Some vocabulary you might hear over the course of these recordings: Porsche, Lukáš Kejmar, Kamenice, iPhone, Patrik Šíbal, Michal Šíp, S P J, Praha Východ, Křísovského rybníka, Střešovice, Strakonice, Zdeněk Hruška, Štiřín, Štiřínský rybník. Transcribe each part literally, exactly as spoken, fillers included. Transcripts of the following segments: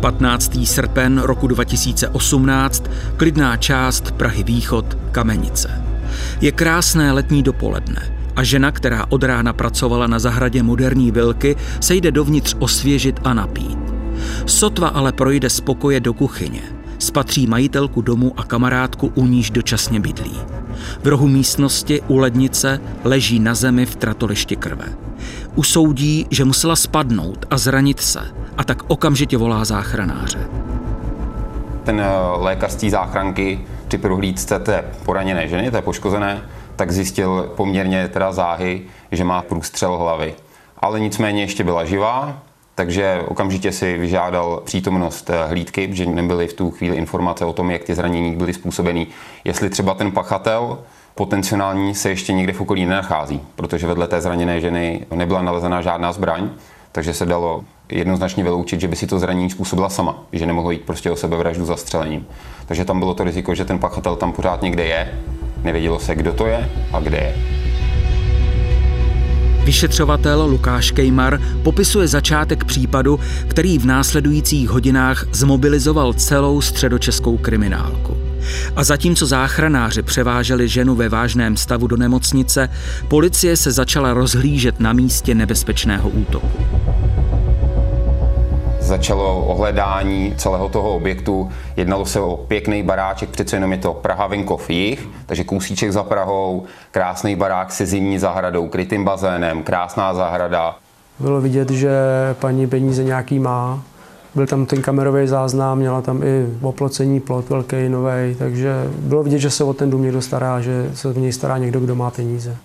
patnáctého srpna roku dva tisíce osmnáct, klidná část Prahy Východ, Kamenice. Je krásné letní dopoledne a žena, která od rána pracovala na zahradě moderní vilky, se jde dovnitř osvěžit a napít. Sotva ale projde z pokoje do kuchyně. Spatří majitelku domu a kamarádku, u níž dočasně bydlí. V rohu místnosti u lednice leží na zemi v tratolišti krve. Usoudí, že musela spadnout a zranit se, a tak okamžitě volá záchranáře. Ten lékař z záchranky při prohlídce té poraněné ženy, té poškozené, tak zjistil poměrně teda záhy, že má průstřel hlavy. Ale nicméně ještě byla živá, takže okamžitě si vyžádal přítomnost hlídky, protože nebyly v tu chvíli informace o tom, jak ty zranění byly způsobeny. Jestli třeba ten pachatel potenciální se ještě někde v okolí nenachází, protože vedle té zraněné ženy nebyla nalezena žádná zbraň, takže se dalo jednoznačně vyloučit, že by si to zranění způsobila sama, že nemohlo jít prostě o sebevraždu zastřelením. Takže tam bylo to riziko, že ten pachatel tam pořád někde je, nevědělo se, kdo to je a kde je. Vyšetřovatel Lukáš Kejmar popisuje začátek případu, který v následujících hodinách zmobilizoval celou středočeskou kriminálku. A zatímco záchranáři převáželi ženu ve vážném stavu do nemocnice, policie se začala rozhlížet na místě nebezpečného útoku. Začalo ohledání celého toho objektu, jednalo se o pěkný baráček, přece jenom je to Praha venkov jih, takže kousíček za Prahou, krásný barák se zimní zahradou, krytým bazénem, krásná zahrada. Bylo vidět, že paní peníze nějaký má, byl tam ten kamerový záznam, měla tam i oplocení plot velký, novej, takže bylo vidět, že se o ten dům někdo stará, že se o něj stará někdo, kdo má peníze.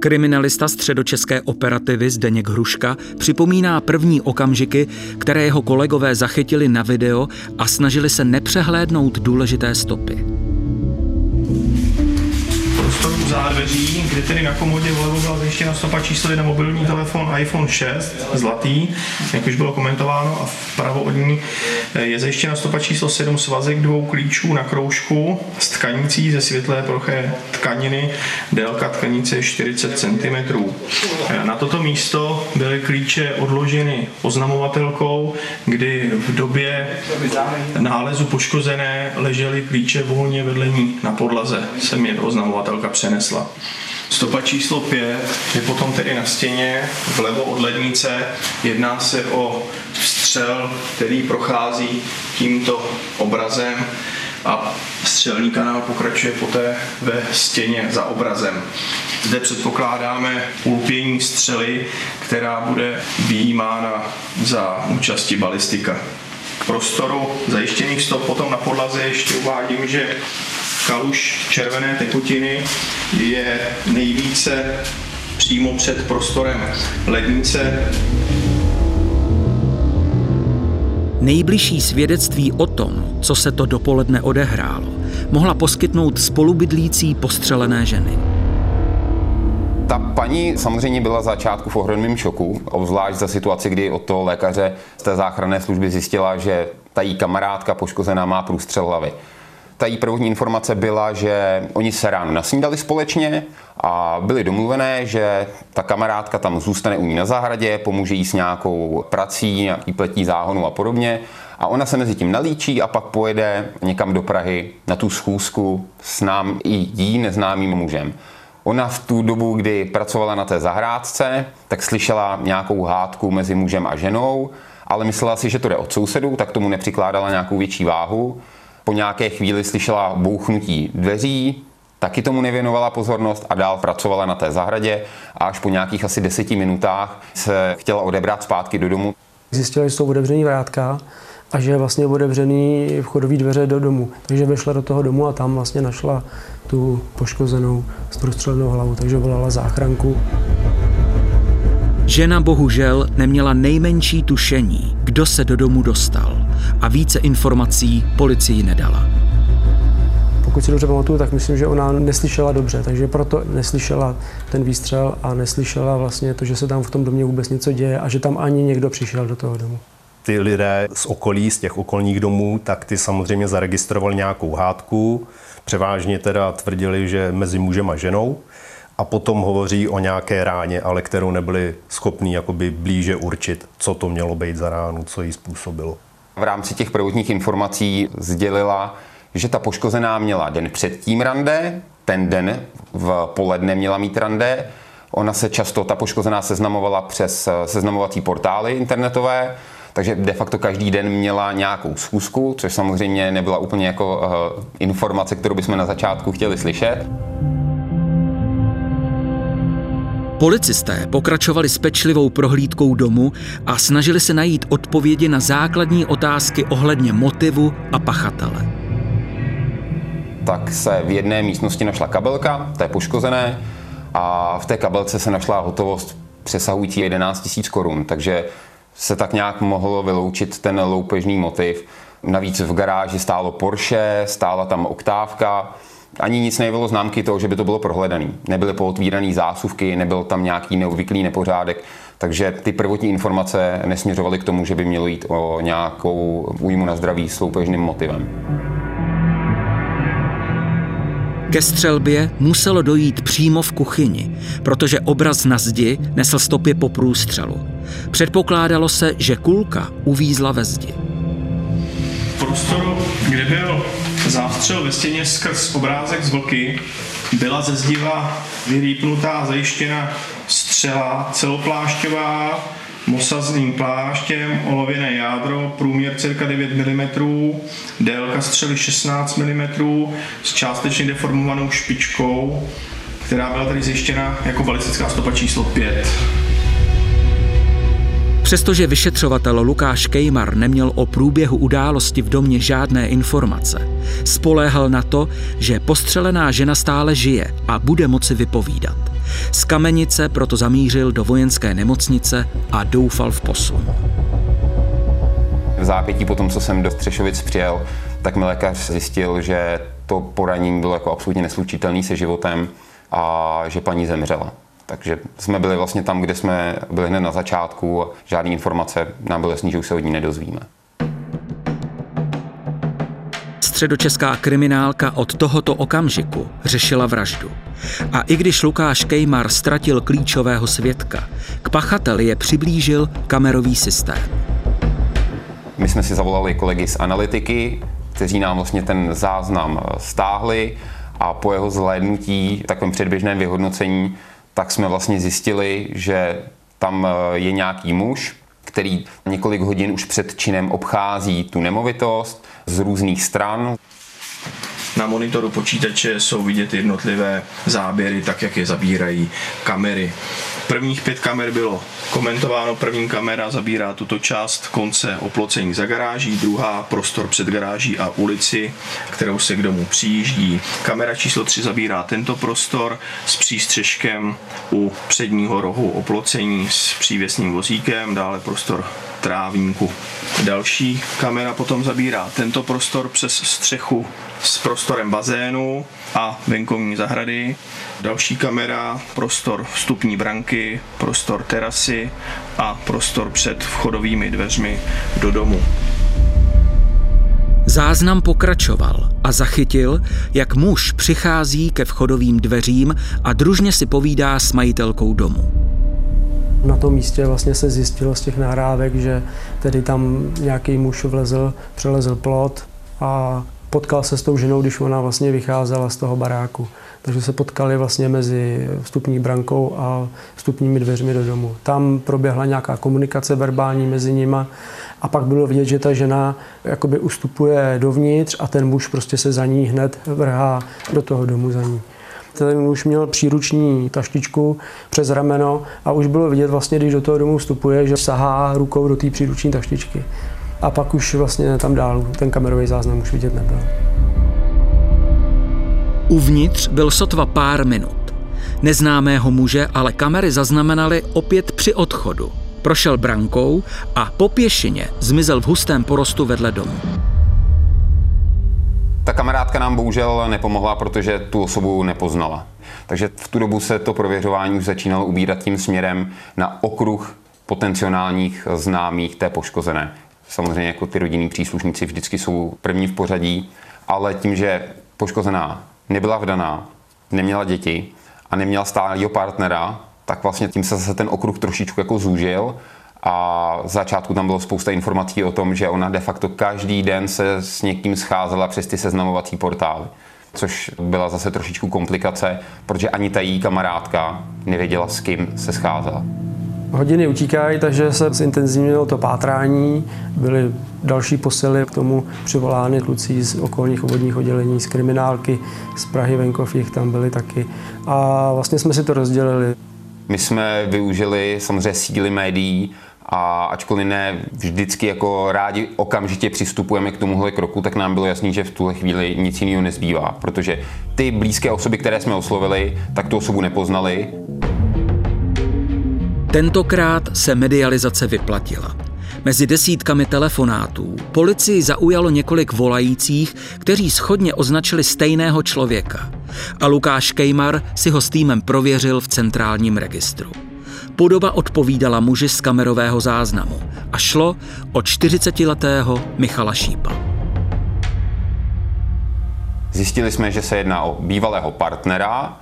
Kriminalista středočeské operativy Zdeněk Hruška připomíná první okamžiky, které jeho kolegové zachytili na video a snažili se nepřehlédnout důležité stopy. Prostoru zádveří, kde tedy na komodě vlevo byla zajištěna stopa číslo jedna mobilní telefon iPhone šest, zlatý, jak už bylo komentováno, a vpravo od ní je zajištěna stopa číslo sedm, svazek dvou klíčů na kroužku s tkanicí ze světlé ploché tkaniny, délka tkanice čtyřicet centimetrů. Na toto místo byly klíče odloženy oznamovatelkou, kdy v době nálezu poškozené ležely klíče volně vedle ní na podlaze. Sem je oznamovatelka přenesla. Stopa číslo pět je potom tedy na stěně vlevo od lednice. Jedná se o střel, který prochází tímto obrazem a střelný kanál pokračuje poté ve stěně za obrazem. Zde předpokládáme ulpění střely, která bude vyjímána za účasti balistika. K prostoru zajištěných stop potom na podlaze ještě uvádím, že kaluš červené tekutiny je nejvíce přímo před prostorem lednice. Nejbližší svědectví o tom, co se to dopoledne odehrálo, mohla poskytnout spolubydlící postřelené ženy. Ta paní samozřejmě byla začátku v ohromném šoku, obzvlášť za situaci, kdy od toho lékaře z té záchranné služby zjistila, že ta její kamarádka poškozená má průstřel hlavy. Ta její první informace byla, že oni se ráno nasnídali společně a byli domluvené, že ta kamarádka tam zůstane u ní na zahradě, pomůže jí s nějakou prací, nějaký pletí záhonu a podobně. A ona se mezi tím nalíčí a pak pojede někam do Prahy na tu schůzku s nám i jí neznámým mužem. Ona v tu dobu, kdy pracovala na té zahrádce, tak slyšela nějakou hádku mezi mužem a ženou, ale myslela si, že to jde od sousedů, tak tomu nepřikládala nějakou větší váhu. Po nějaké chvíli slyšela bouchnutí dveří, taky tomu nevěnovala pozornost a dál pracovala na té zahradě a až po nějakých asi deseti minutách se chtěla odebrat zpátky do domu. Zjistila, že jsou odevřený vrátka a že je vlastně odevřený vchodové dveře do domu. Takže vešla do toho domu a tam vlastně našla tu poškozenou s prostřelenou hlavou, takže volala záchranku. Žena bohužel neměla nejmenší tušení, kdo se do domu dostal, a více informací policii nedala. Pokud si dobře pamatuju, tak myslím, že ona neslyšela dobře, takže proto neslyšela ten výstřel a neslyšela vlastně to, že se tam v tom domě vůbec něco děje a že tam ani někdo přišel do toho domu. Ty lidé z okolí, z těch okolních domů, tak ty samozřejmě zaregistrovali nějakou hádku, převážně teda tvrdili, že mezi mužem a ženou. A a potom hovoří o nějaké ráně, ale kterou nebyli schopní jakoby blíže určit, co to mělo být za ránu, co ji způsobilo. V rámci těch prvotních informací sdělila, že ta poškozená měla den předtím rande, ten den v poledne měla mít rande. Ona se často, ta poškozená, seznamovala přes seznamovací portály internetové, takže de facto každý den měla nějakou schůzku, což samozřejmě nebyla úplně jako uh, informace, kterou bychom na začátku chtěli slyšet. Policisté pokračovali s pečlivou prohlídkou domu a snažili se najít odpovědi na základní otázky ohledně motivu a pachatele. Tak se v jedné místnosti našla kabelka té poškozené a v té kabelce se našla hotovost přesahující jedenáct tisíc korun, takže se tak nějak mohlo vyloučit ten loupežný motiv. Navíc v garáži stálo Porsche, stála tam oktávka. Ani nic nebylo známky toho, že by to bylo prohledané. Nebyly pootvírané zásuvky, nebyl tam nějaký neobvyklý nepořádek, takže ty prvotní informace nesměřovaly k tomu, že by mělo jít o nějakou újmu na zdraví s loupežným motivem. Ke střelbě muselo dojít přímo v kuchyni, protože obraz na zdi nesl stopy po průstřelu. Předpokládalo se, že kulka uvízla ve zdi. V prostoru, kde byl zástřel ve stěně skrz obrázek z vlky, byla ze zdiva vyrýpnutá zajištěna střela celoplášťová, mosazným pláštěm, olověné jádro, průměr cirka devět milimetrů, délka střely šestnáct milimetrů s částečně deformovanou špičkou, která byla tady zjištěna jako balistická stopa číslo pět. Přestože vyšetřovatel Lukáš Kejmar neměl o průběhu události v domě žádné informace, spoléhal na to, že postřelená žena stále žije a bude moci vypovídat. Z Kamenice proto zamířil do vojenské nemocnice a doufal v posun. V zápětí potom, co jsem do Střešovic přijel, tak mi lékař zjistil, že to poranění bylo jako absolutně neslučitelné se životem a že paní zemřela. Takže jsme byli vlastně tam, kde jsme byli hned na začátku, žádné informace nám bylo jasný, že už se od ní nedozvíme. Středočeská kriminálka od tohoto okamžiku řešila vraždu. A i když Lukáš Kejmar ztratil klíčového svědka, k pachateli je přiblížil kamerový systém. My jsme si zavolali kolegy z analytiky, kteří nám vlastně ten záznam stáhli a po jeho zhlédnutí, takovém předběžném vyhodnocení, tak jsme vlastně zjistili, že tam je nějaký muž, který několik hodin už před činem obchází tu nemovitost z různých stran. Na monitoru počítače jsou vidět jednotlivé záběry, tak jak je zabírají kamery. Prvních pět kamer bylo komentováno. První kamera zabírá tuto část konce oplocení za garáží, druhá prostor před garáží a ulici, kterou se k domu přijíždí. Kamera číslo tři zabírá tento prostor s přístřeškem u předního rohu oplocení s přívěsným vozíkem, dále prostor trávníku. Další kamera potom zabírá tento prostor přes střechu s prostorem bazénu a venkovní zahrady. Další kamera, prostor vstupní branky, prostor terasy a prostor před vchodovými dveřmi do domu. Záznam pokračoval a zachytil, jak muž přichází ke vchodovým dveřím a družně si povídá s majitelkou domu. Na tom místě vlastně se zjistilo z těch nahrávek, že tedy tam nějaký muž vlezl, přelezl plot a potkal se s tou ženou, když ona vlastně vycházela z toho baráku. Takže se potkali vlastně mezi vstupní brankou a vstupními dveřmi do domu. Tam proběhla nějaká komunikace verbální mezi nima a pak bylo vidět, že ta žena jakoby ustupuje dovnitř a ten muž prostě se za ní hned vrhá do toho domu za ní. Ten muž měl příruční taštičku přes rameno a už bylo vidět vlastně, když do toho domu vstupuje, že sahá rukou do té příruční taštičky. A pak už vlastně tam dál ten kamerový záznam už vidět nebyl. Uvnitř byl sotva pár minut. Neznámého muže ale kamery zaznamenaly opět při odchodu. Prošel brankou a po pěšině zmizel v hustém porostu vedle domu. Ta kamarádka nám bohužel nepomohla, protože tu osobu nepoznala. Takže v tu dobu se to prověřování už začínalo ubírat tím směrem na okruh potenciálních známých té poškozené. Samozřejmě jako ty rodinní příslušníci vždycky jsou první v pořadí, ale tím, že poškozená nebyla vdaná, neměla děti a neměla stálého partnera, tak vlastně tím se zase ten okruh trošičku jako zúžil. A v začátku tam bylo spousta informací o tom, že ona de facto každý den se s někým scházela přes ty seznamovací portály. Což byla zase trošičku komplikace, protože ani ta její kamarádka nevěděla, s kým se scházela. Hodiny utíkají, takže se zintenzivnilo to pátrání. Byly další posily, k tomu přivolány kluci z okolních obvodních oddělení, z kriminálky, z Prahy venkov, jich tam byli taky. A vlastně jsme si to rozdělili. My jsme využili samozřejmě síly médií a ačkoliv ne vždycky jako rádi okamžitě přistupujeme k tomuhle kroku, tak nám bylo jasný, že v tuhle chvíli nic jiného nezbývá, protože ty blízké osoby, které jsme oslovili, tak tu osobu nepoznali. Tentokrát se medializace vyplatila. Mezi desítkami telefonátů policii zaujalo několik volajících, kteří shodně označili stejného člověka. A Lukáš Kejmar si ho s týmem prověřil v centrálním registru. Podoba odpovídala muži z kamerového záznamu a šlo o čtyřicetiletého Michala Šípa. Zjistili jsme, že se jedná o bývalého partnera,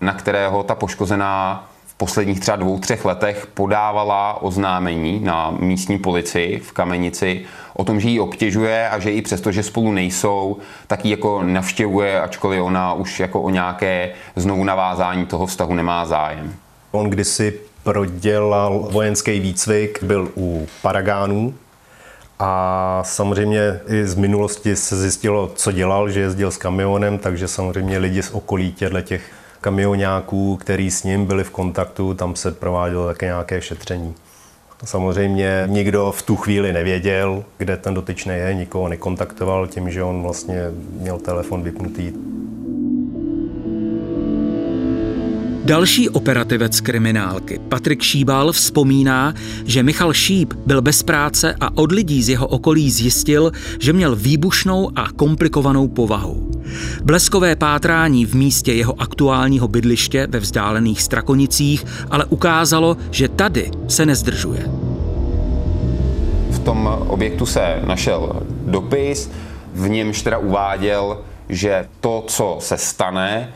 na kterého ta poškozená posledních třeba dvou, třech letech podávala oznámení na místní policii v Kamenici o tom, že ji obtěžuje a že i přesto, že spolu nejsou, tak ji jako navštěvuje, ačkoliv ona už jako o nějaké znovu navázání toho vztahu nemá zájem. On kdysi prodělal vojenský výcvik, byl u paragánů a samozřejmě i z minulosti se zjistilo, co dělal, že jezdil s kamionem, takže samozřejmě lidi z okolí těch kamioňáků, který s ním byli v kontaktu, tam se provádělo také nějaké šetření. Samozřejmě nikdo v tu chvíli nevěděl, kde ten dotyčný je, nikoho nekontaktoval tím, že on vlastně měl telefon vypnutý. Další operativec kriminálky, Patrik Šíbal, vzpomíná, že Michal Šíp byl bez práce a od lidí z jeho okolí zjistil, že měl výbušnou a komplikovanou povahu. Bleskové pátrání v místě jeho aktuálního bydliště ve vzdálených Strakonicích ale ukázalo, že tady se nezdržuje. V tom objektu se našel dopis, v němž teda uváděl, že to, co se stane,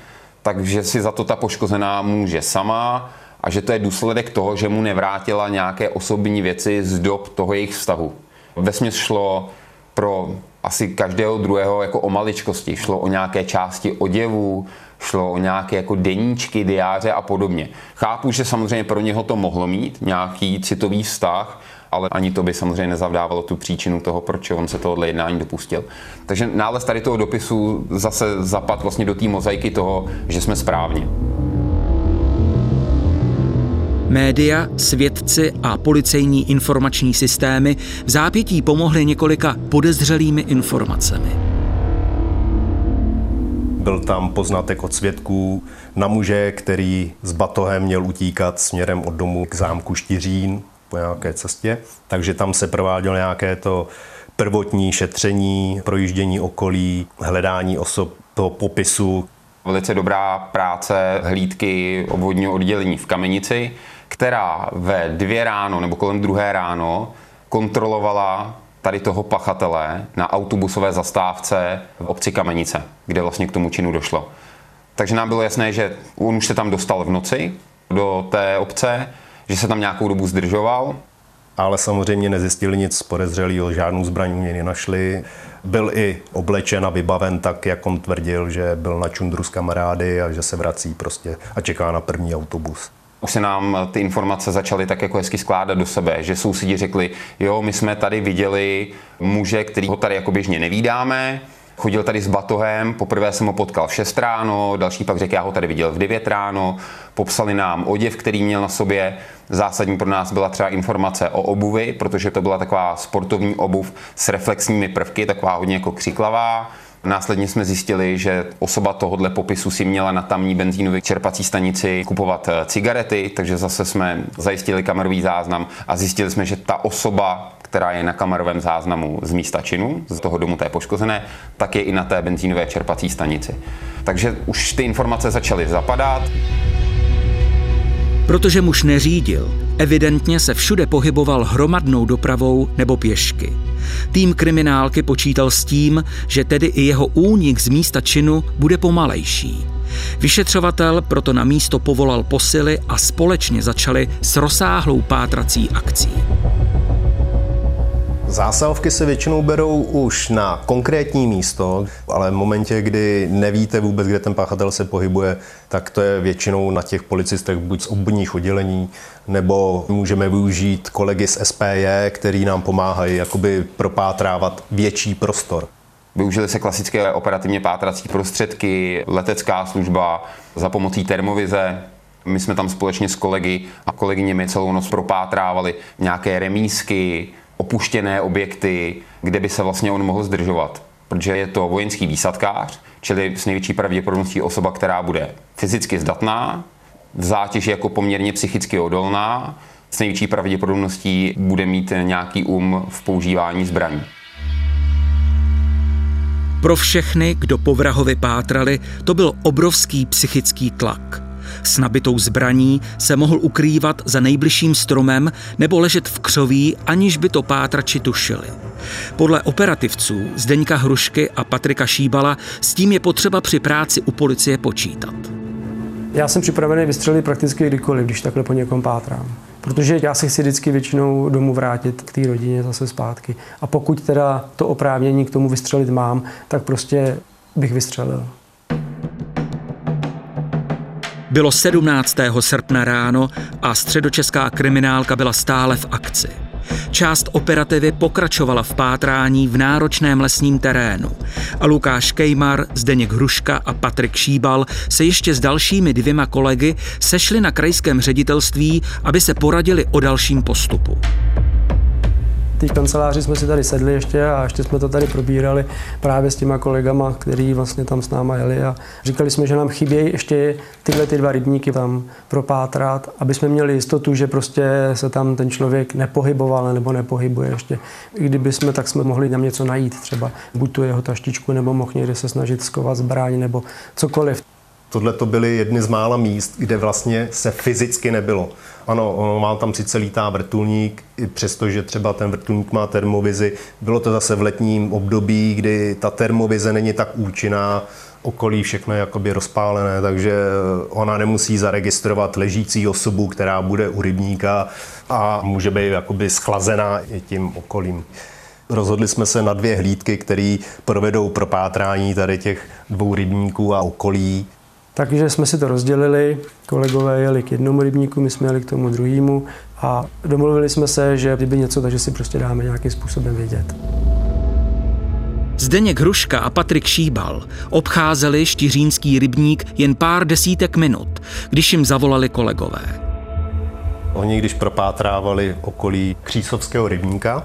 takže si za to ta poškozená může sama a že to je důsledek toho, že mu nevrátila nějaké osobní věci z dob toho jejich vztahu. Vesměs šlo pro asi každého druhého jako o maličkosti, šlo o nějaké části oděvu, šlo o nějaké jako deníčky, diáře a podobně. Chápu, že samozřejmě pro něho to mohlo mít nějaký citový vztah, ale ani to by samozřejmě nezavdávalo tu příčinu toho, proč on se tohohle jednání dopustil. Takže nález tady toho dopisu zase zapadl vlastně do té mozaiky toho, že jsme správně. Média, svědci a policejní informační systémy v zápětí pomohly několika podezřelými informacemi. Byl tam poznatek od svědků na muže, který s batohem měl utíkat směrem od domu k zámku Štiřín po nějaké cestě, takže tam se provádělo nějaké to prvotní šetření, projíždění okolí, hledání osob toho popisu. Velice dobrá práce hlídky obvodního oddělení v Kamenici, která ve dvě ráno nebo kolem druhé ráno kontrolovala tady toho pachatele na autobusové zastávce v obci Kamenice, kde vlastně k tomu činu došlo. Takže nám bylo jasné, že on už se tam dostal v noci do té obce, že se tam nějakou dobu zdržoval. Ale samozřejmě nezjistili nic podezřelého, žádnou zbraň u něj nenašli. Byl i oblečen a vybaven tak, jak on tvrdil, že byl na čundru s kamarády a že se vrací prostě a čeká na první autobus. Už se nám ty informace začaly tak jako hezky skládat do sebe, že sousedi řekli, jo, my jsme tady viděli muže, kterýho tady jako běžně nevídáme, chodil tady s batohem, poprvé jsem ho potkal v šest ráno, další pak řekl, já ho tady viděl v devět ráno, popsali nám oděv, který měl na sobě. Zásadní pro nás byla třeba informace o obuvi, protože to byla taková sportovní obuv s reflexními prvky, taková hodně jako křiklavá. Následně jsme zjistili, že osoba tohohle popisu si měla na tamní benzínové čerpací stanici kupovat cigarety, takže zase jsme zajistili kamerový záznam a zjistili jsme, že ta osoba, která je na kamerovém záznamu z místa činu, z toho domu té poškozené, tak je i na té benzínové čerpací stanici. Takže už ty informace začaly zapadat. Protože muž neřídil, evidentně se všude pohyboval hromadnou dopravou nebo pěšky. Tým kriminálky počítal s tím, že tedy i jeho únik z místa činu bude pomalejší. Vyšetřovatel proto na místo povolal posily a společně začali s rozsáhlou pátrací akcí. Zásahovky se většinou berou už na konkrétní místo, ale v momentě, kdy nevíte vůbec, kde ten páchatel se pohybuje, tak to je většinou na těch policistech buď z obvodních oddělení, nebo můžeme využít kolegy z S P J, který nám pomáhají jakoby propátrávat větší prostor. Využili se klasické operativně pátrací prostředky, letecká služba za pomocí termovize. My jsme tam společně s kolegy a kolegyněmi celou noc propátrávali nějaké remízky, opuštěné objekty, kde by se vlastně on mohl zdržovat. Protože je to vojenský výsadkář, čili s největší pravděpodobností osoba, která bude fyzicky zdatná, v zátěži jako poměrně psychicky odolná, s největší pravděpodobností bude mít nějaký um v používání zbraní. Pro všechny, kdo po vrahovi pátrali, to byl obrovský psychický tlak. S nabitou zbraní se mohl ukrývat za nejbližším stromem nebo ležet v křoví, aniž by to pátrači tušili. Podle operativců Zdeňka Hrušky a Patrika Šíbala s tím je potřeba při práci u policie počítat. Já jsem připravený vystřelit prakticky kdykoliv, když takhle po někom pátrám. Protože já se chci vždycky většinou domů vrátit k té rodině zase zpátky. A pokud teda to oprávnění k tomu vystřelit mám, tak prostě bych vystřelil. Bylo sedmnáctého srpna ráno a středočeská kriminálka byla stále v akci. Část operativy pokračovala v pátrání v náročném lesním terénu a Lukáš Kejmar, Zdeněk Hruška a Patrik Šíbal se ještě s dalšími dvěma kolegy sešli na krajském ředitelství, aby se poradili o dalším postupu. V té kanceláři jsme si tady sedli ještě a ještě jsme to tady probírali právě s těma kolegama, který vlastně tam s náma jeli a říkali jsme, že nám chybějí ještě tyhle ty dva rybníky tam propátrat, aby jsme měli jistotu, že prostě se tam ten člověk nepohyboval nebo nepohybuje ještě. I kdyby jsme, tak jsme mohli tam něco najít třeba, buď tu jeho taštičku, nebo mohl někde se snažit schovat zbraň nebo cokoliv. Tohle to byly jedny z mála míst, kde vlastně se fyzicky nebylo. Ano, má tam sice lítá vrtulník, i přestože třeba ten vrtulník má termovizi. Bylo to zase v letním období, kdy ta termovize není tak účinná, okolí všechno je jakoby rozpálené, takže ona nemusí zaregistrovat ležící osobu, která bude u rybníka a může být jakoby schlazená i tím okolím. Rozhodli jsme se na dvě hlídky, které provedou propátrání tady těch dvou rybníků a okolí. Takže jsme si to rozdělili, kolegové jeli k jednomu rybníku, my jsme jeli k tomu druhému a domluvili jsme se, že kdyby něco, takže si prostě dáme nějakým způsobem vědět. Zdeněk Hruška a Patrik Šíbal obcházeli Štiřínský rybník jen pár desítek minut, když jim zavolali kolegové. Oni, když propátrávali okolí Křísovského rybníka,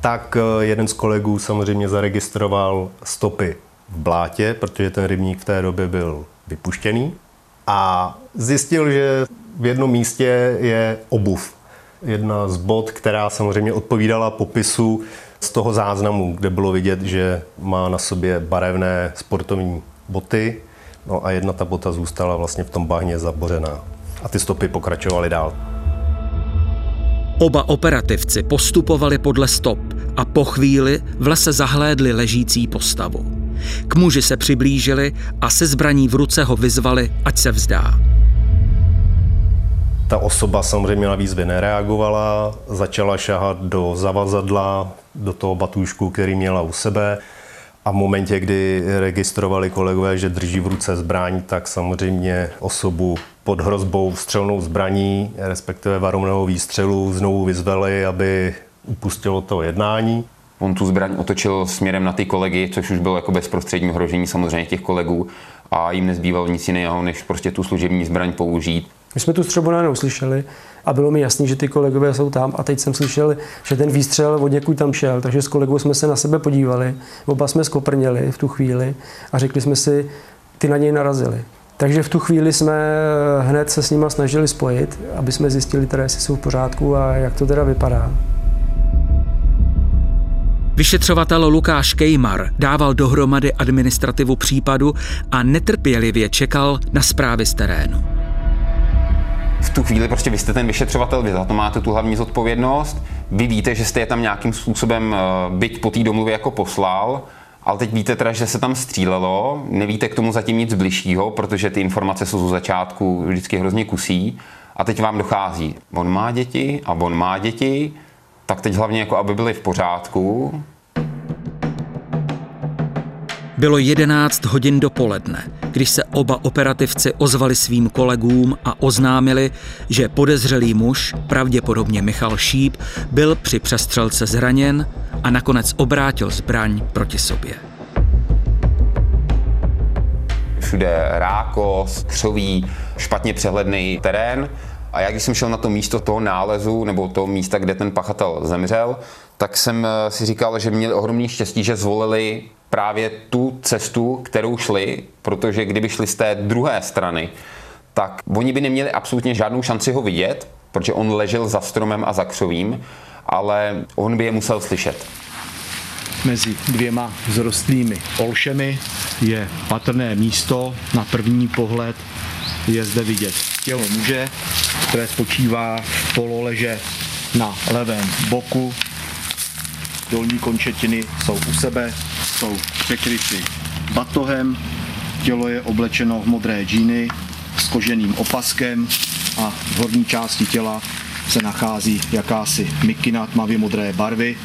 tak jeden z kolegů samozřejmě zaregistroval stopy v blátě, protože ten rybník v té době byl vypuštěný a zjistil, že v jednom místě je obuv. Jedna z bod, která samozřejmě odpovídala popisu z toho záznamu, kde bylo vidět, že má na sobě barevné sportovní boty, no a jedna ta bota zůstala vlastně v tom bahně zabořená a ty stopy pokračovaly dál. Oba operativci postupovali podle stop a po chvíli v lese zahlédli ležící postavu. K muži se přiblížili a se zbraní v ruce ho vyzvali, ať se vzdá. Ta osoba samozřejmě na výzvy nereagovala, začala šahat do zavazadla, do toho batůšku, který měla u sebe. A v momentě, kdy registrovali kolegové, že drží v ruce zbraň, tak samozřejmě osobu pod hrozbou střelnou zbraní, respektive varovného výstřelu, znovu vyzvali, aby upustilo to jednání. On tu zbraň otočil směrem na ty kolegy, což už bylo jako bezprostřední ohrožení samozřejmě těch kolegů a jim nezbývalo nic jiného, než prostě tu služební zbraň použít. My jsme tu střelbu najednou slyšeli a bylo mi jasný, že ty kolegové jsou tam a teď jsem slyšel, že ten výstřel od někud tam šel, takže s kolegou jsme se na sebe podívali, oba jsme skoprněli v tu chvíli a řekli jsme si, ty na něj narazili. Takže v tu chvíli jsme hned se s nima snažili spojit, aby jsme zjistili teda, jestli jsou v pořádku a jak to teda vypadá. Vyšetřovatel Lukáš Kejmar dával dohromady administrativu případu a netrpělivě čekal na zprávy z terénu. V tu chvíli prostě vy jste ten vyšetřovatel, vy za to máte tu hlavní zodpovědnost, vy víte, že jste je tam nějakým způsobem, byť po té domluvě jako poslal, Ale teď víte teda, že se tam střílelo, nevíte k tomu zatím nic bližšího, protože ty informace jsou ze začátku vždycky hrozně kusí. A teď vám dochází, on má děti a on má děti, tak teď hlavně jako aby byly v pořádku. Bylo jedenáct hodin dopoledne, když se oba operativci ozvali svým kolegům a oznámili, že podezřelý muž, pravděpodobně Michal Šíp, byl při přestřelce zraněn a nakonec obrátil zbraň proti sobě. Všude rákos, křoví, špatně přehledný terén. A já, když jsem šel na to místo toho nálezu, nebo toho místa, kde ten pachatel zemřel, tak jsem si říkal, že měli ohromné štěstí, že zvolili právě tu cestu, kterou šli, protože kdyby šli z té druhé strany, tak oni by neměli absolutně žádnou šanci ho vidět, protože on ležel za stromem a za křovím, ale on by je musel slyšet. Mezi dvěma vzrostlými olšemi je patrné místo, na první pohled je zde vidět tělo muže, které spočívá v pololeže na levém boku. Dolní končetiny jsou u sebe, jsou překryty batohem, tělo je oblečeno v modré džíny s koženým opaskem a v horní části těla se nachází jakási mikina tmavě modré barvy.